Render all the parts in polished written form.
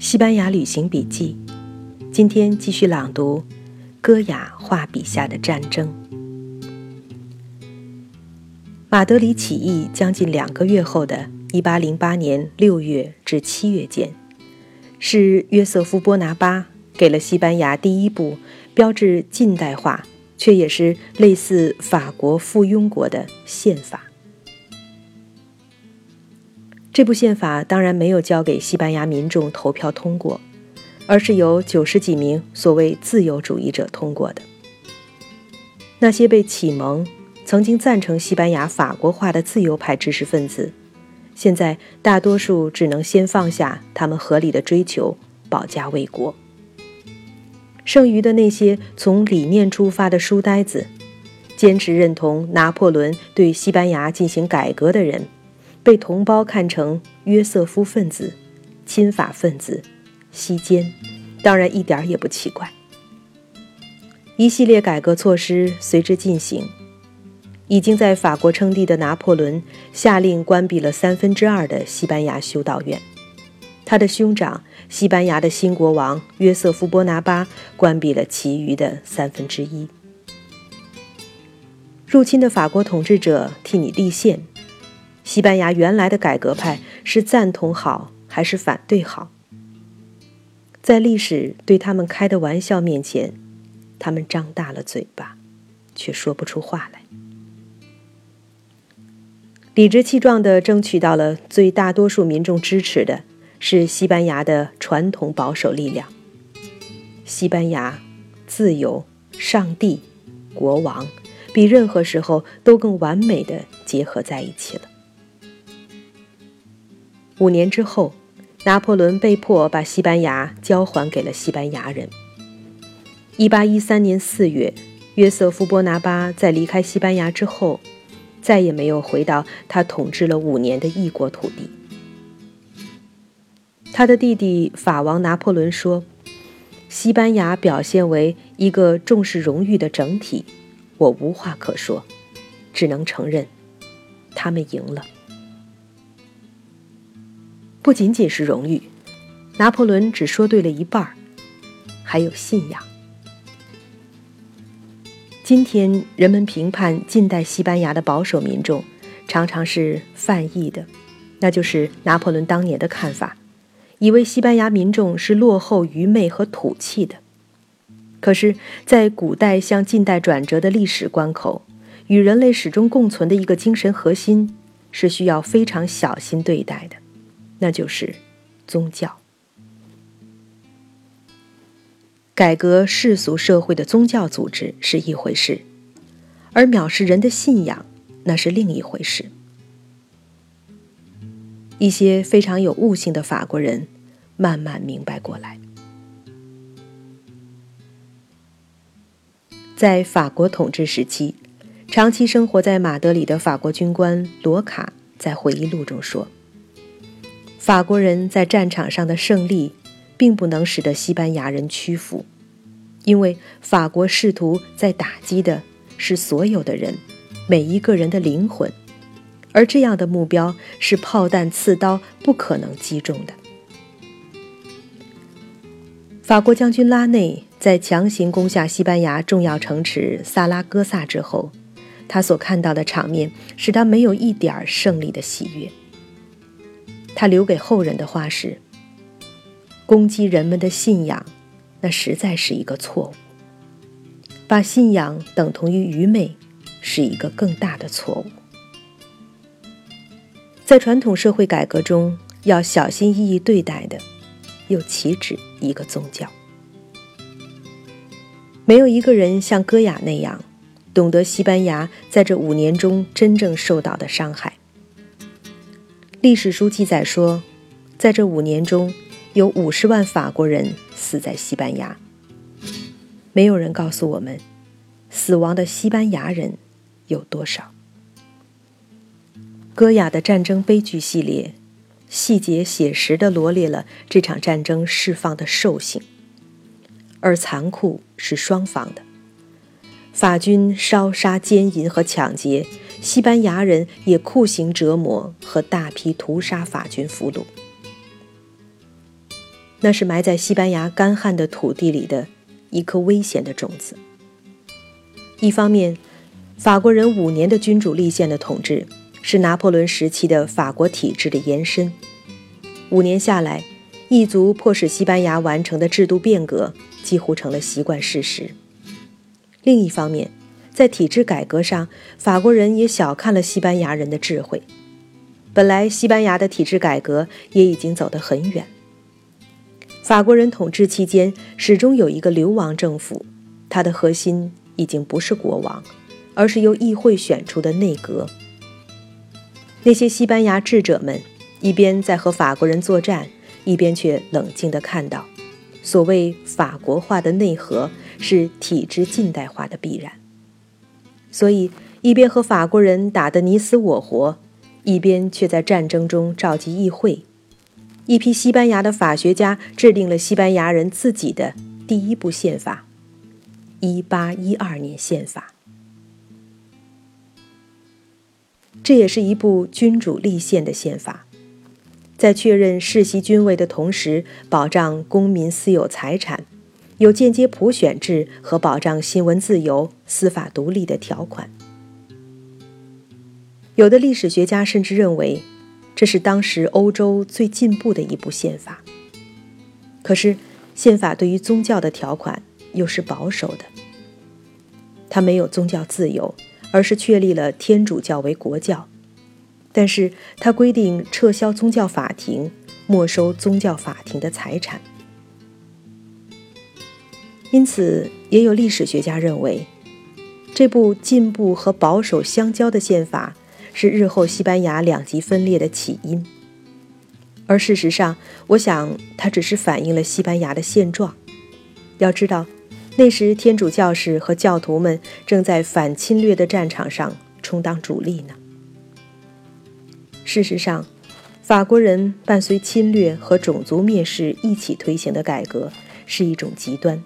西班牙旅行笔记，今天继续朗读戈雅画笔下的战争。马德里起义将近2个月后的1808年6月至7月间，是约瑟夫·波拿巴给了西班牙第一部标志近代化却也是类似法国附庸国的宪法。这部宪法当然没有交给西班牙民众投票通过，而是由90几名所谓自由主义者通过的。那些被启蒙、曾经赞成西班牙法国化的自由派知识分子，现在大多数只能先放下他们合理的追求，保家卫国。剩余的那些从理念出发的书呆子，坚持认同拿破仑对西班牙进行改革的人，被同胞看成约瑟夫分子、亲法分子、西奸，当然一点也不奇怪。一系列改革措施随之进行，已经在法国称帝的拿破仑下令关闭了2/3的西班牙修道院，他的兄长西班牙的新国王约瑟夫·波拿巴关闭了其余的1/3。入侵的法国统治者替你立宪，西班牙原来的改革派是赞同好还是反对好？在历史对他们开的玩笑面前，他们张大了嘴巴，却说不出话来。理直气壮地争取到了最大多数民众支持的是西班牙的传统保守力量。西班牙、自由、上帝、国王，比任何时候都更完美地结合在一起了。5年之后，拿破仑被迫把西班牙交还给了西班牙人。1813年4月，约瑟夫·波拿巴在离开西班牙之后，再也没有回到他统治了5年的异国土地。他的弟弟法王拿破仑说：“西班牙表现为一个重视荣誉的整体，我无话可说，只能承认，他们赢了。”不仅仅是荣誉，拿破仑只说对了一半，还有信仰。今天人们评判近代西班牙的保守民众，常常是泛义的，那就是拿破仑当年的看法，以为西班牙民众是落后、愚昧和土气的。可是在古代向近代转折的历史关口，与人类始终共存的一个精神核心是需要非常小心对待的，那就是宗教。改革世俗社会的宗教组织是一回事，而藐视人的信仰那是另一回事。一些非常有悟性的法国人慢慢明白过来。在法国统治时期，长期生活在马德里的法国军官罗卡在回忆录中说，法国人在战场上的胜利并不能使得西班牙人屈服，因为法国试图在打击的是所有的人，每一个人的灵魂，而这样的目标是炮弹刺刀不可能击中的。法国将军拉内在强行攻下西班牙重要城池萨拉戈萨之后，他所看到的场面使他没有一点胜利的喜悦。他留给后人的话是，攻击人们的信仰，那实在是一个错误。把信仰等同于愚昧，是一个更大的错误。在传统社会改革中，要小心翼翼对待的，又岂止一个宗教？没有一个人像戈雅那样，懂得西班牙在这5年中真正受到的伤害。历史书记载说，在这5年中，有50万法国人死在西班牙。没有人告诉我们，死亡的西班牙人有多少。戈雅的战争悲剧系列，细节写实地罗列了这场战争释放的兽性，而残酷是双方的。法军烧杀奸淫和抢劫，西班牙人也酷刑折磨和大批屠杀法军俘虏。那是埋在西班牙干旱的土地里的一颗危险的种子。一方面，法国人5年的君主立宪的统治是拿破仑时期的法国体制的延伸，5年下来，异族迫使西班牙完成的制度变革几乎成了习惯事实。另一方面，在体制改革上，法国人也小看了西班牙人的智慧。本来西班牙的体制改革也已经走得很远，法国人统治期间始终有一个流亡政府，它的核心已经不是国王，而是由议会选出的内阁。那些西班牙智者们一边在和法国人作战，一边却冷静地看到，所谓法国化的内核是体制近代化的必然。所以，一边和法国人打得你死我活，一边却在战争中召集议会。一批西班牙的法学家制定了西班牙人自己的第一部宪法——1812年宪法。这也是一部君主立宪的宪法，在确认世袭君位的同时，保障公民私有财产，有间接普选制和保障新闻自由、司法独立的条款。有的历史学家甚至认为，这是当时欧洲最进步的一部宪法。可是，宪法对于宗教的条款又是保守的，它没有宗教自由，而是确立了天主教为国教，但是它规定撤销宗教法庭，没收宗教法庭的财产。因此，也有历史学家认为，这部进步和保守相交的宪法是日后西班牙两极分裂的起因，而事实上，我想它只是反映了西班牙的现状。要知道，那时天主教士和教徒们正在反侵略的战场上充当主力呢。事实上，法国人伴随侵略和种族蔑视一起推行的改革是一种极端，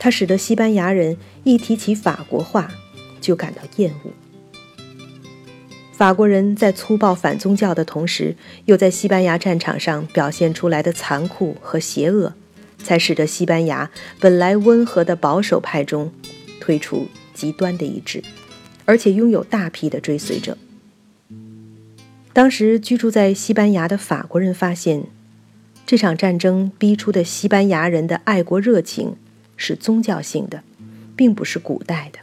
它使得西班牙人一提起法国话就感到厌恶。法国人在粗暴反宗教的同时，又在西班牙战场上表现出来的残酷和邪恶，才使得西班牙本来温和的保守派中推出极端的一致，而且拥有大批的追随者。当时居住在西班牙的法国人发现，这场战争逼出的西班牙人的爱国热情是宗教性的，并不是古代的。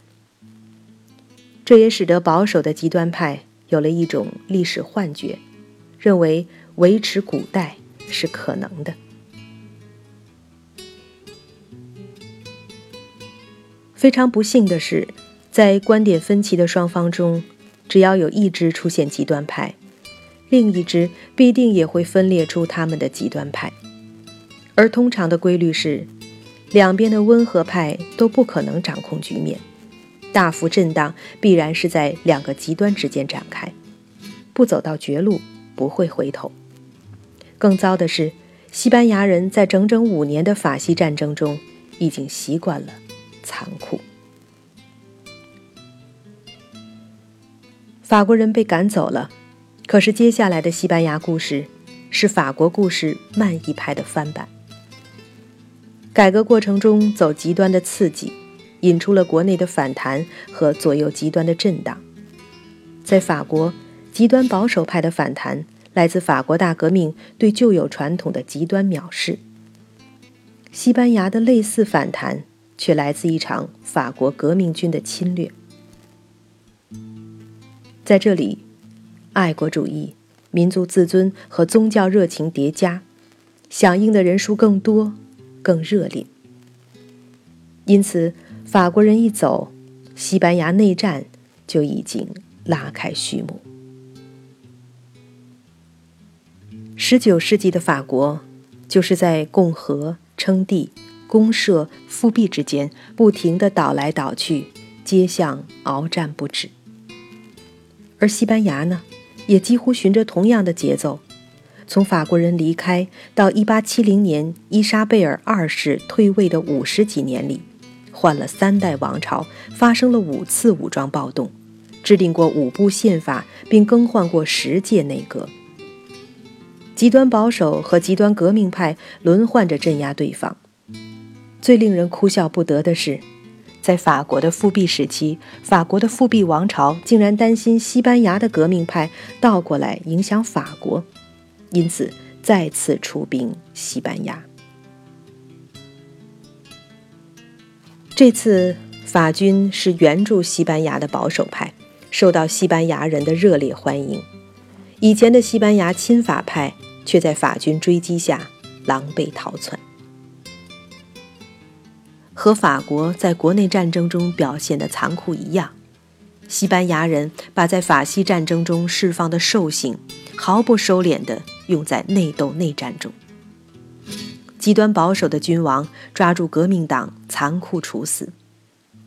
这也使得保守的极端派有了一种历史幻觉，认为维持古代是可能的。非常不幸的是，在观点分歧的双方中，只要有一支出现极端派，另一支必定也会分裂出他们的极端派。而通常的规律是，两边的温和派都不可能掌控局面，大幅震荡必然是在两个极端之间展开，不走到绝路不会回头。更糟的是，西班牙人在整整5年的法西战争中已经习惯了残酷。法国人被赶走了，可是接下来的西班牙故事是法国故事慢一拍的翻版。改革过程中走极端的刺激，引出了国内的反弹和左右极端的震荡。在法国，极端保守派的反弹来自法国大革命对旧有传统的极端藐视，西班牙的类似反弹却来自一场法国革命军的侵略。在这里，爱国主义、民族自尊和宗教热情叠加，响应的人数更多、更热烈。因此，法国人一走，西班牙内战就已经拉开序幕。19世纪的法国，就是在共和、称帝、公社、复辟之间不停地倒来倒去，街巷鏖战不止。而西班牙呢，也几乎循着同样的节奏，从法国人离开到1870年伊莎贝尔2世退位的50几年里，换了3代王朝，发生了5次武装暴动，制定过5部宪法，并更换过10届内阁。极端保守和极端革命派轮换着镇压对方。最令人哭笑不得的是，在法国的复辟时期，法国的复辟王朝竟然担心西班牙的革命派倒过来影响法国，因此再次出兵西班牙。这次法军是援助西班牙的保守派，受到西班牙人的热烈欢迎。以前的西班牙亲法派却在法军追击下狼狈逃窜。和法国在国内战争中表现的残酷一样，西班牙人把在法西战争中释放的兽性毫不收敛地用在内斗内战中。极端保守的君王抓住革命党残酷处死，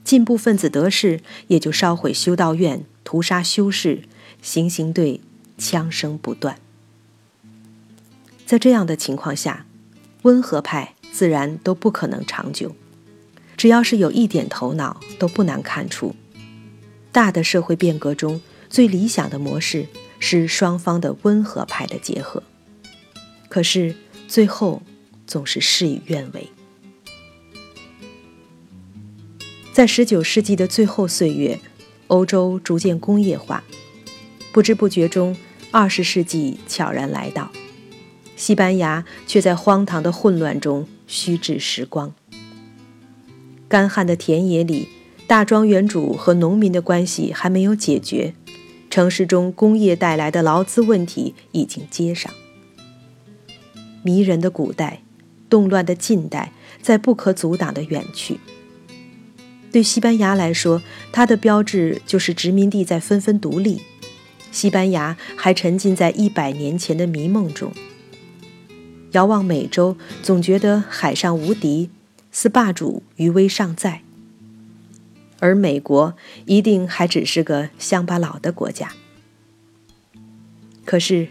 进步分子得势也就烧毁修道院，屠杀修士，行刑队枪声不断。在这样的情况下，温和派自然都不可能长久，只要是有一点头脑都不难看出，大的社会变革中最理想的模式是双方的温和派的结合，可是最后总是事与愿违。在19世纪的最后岁月，欧洲逐渐工业化，不知不觉中20世纪悄然来到，西班牙却在荒唐的混乱中虚掷时光。干旱的田野里，大庄园主和农民的关系还没有解决，城市中工业带来的劳资问题已经接上。迷人的古代，动乱的近代，在不可阻挡的远去。对西班牙来说，它的标志就是殖民地在纷纷独立，西班牙还沉浸在100年前的迷梦中。遥望美洲，总觉得海上无敌，斯霸主余威尚在，而美国一定还只是个乡巴佬的国家。可是，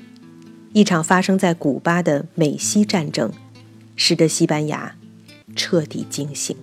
一场发生在古巴的美西战争，使得西班牙彻底惊醒。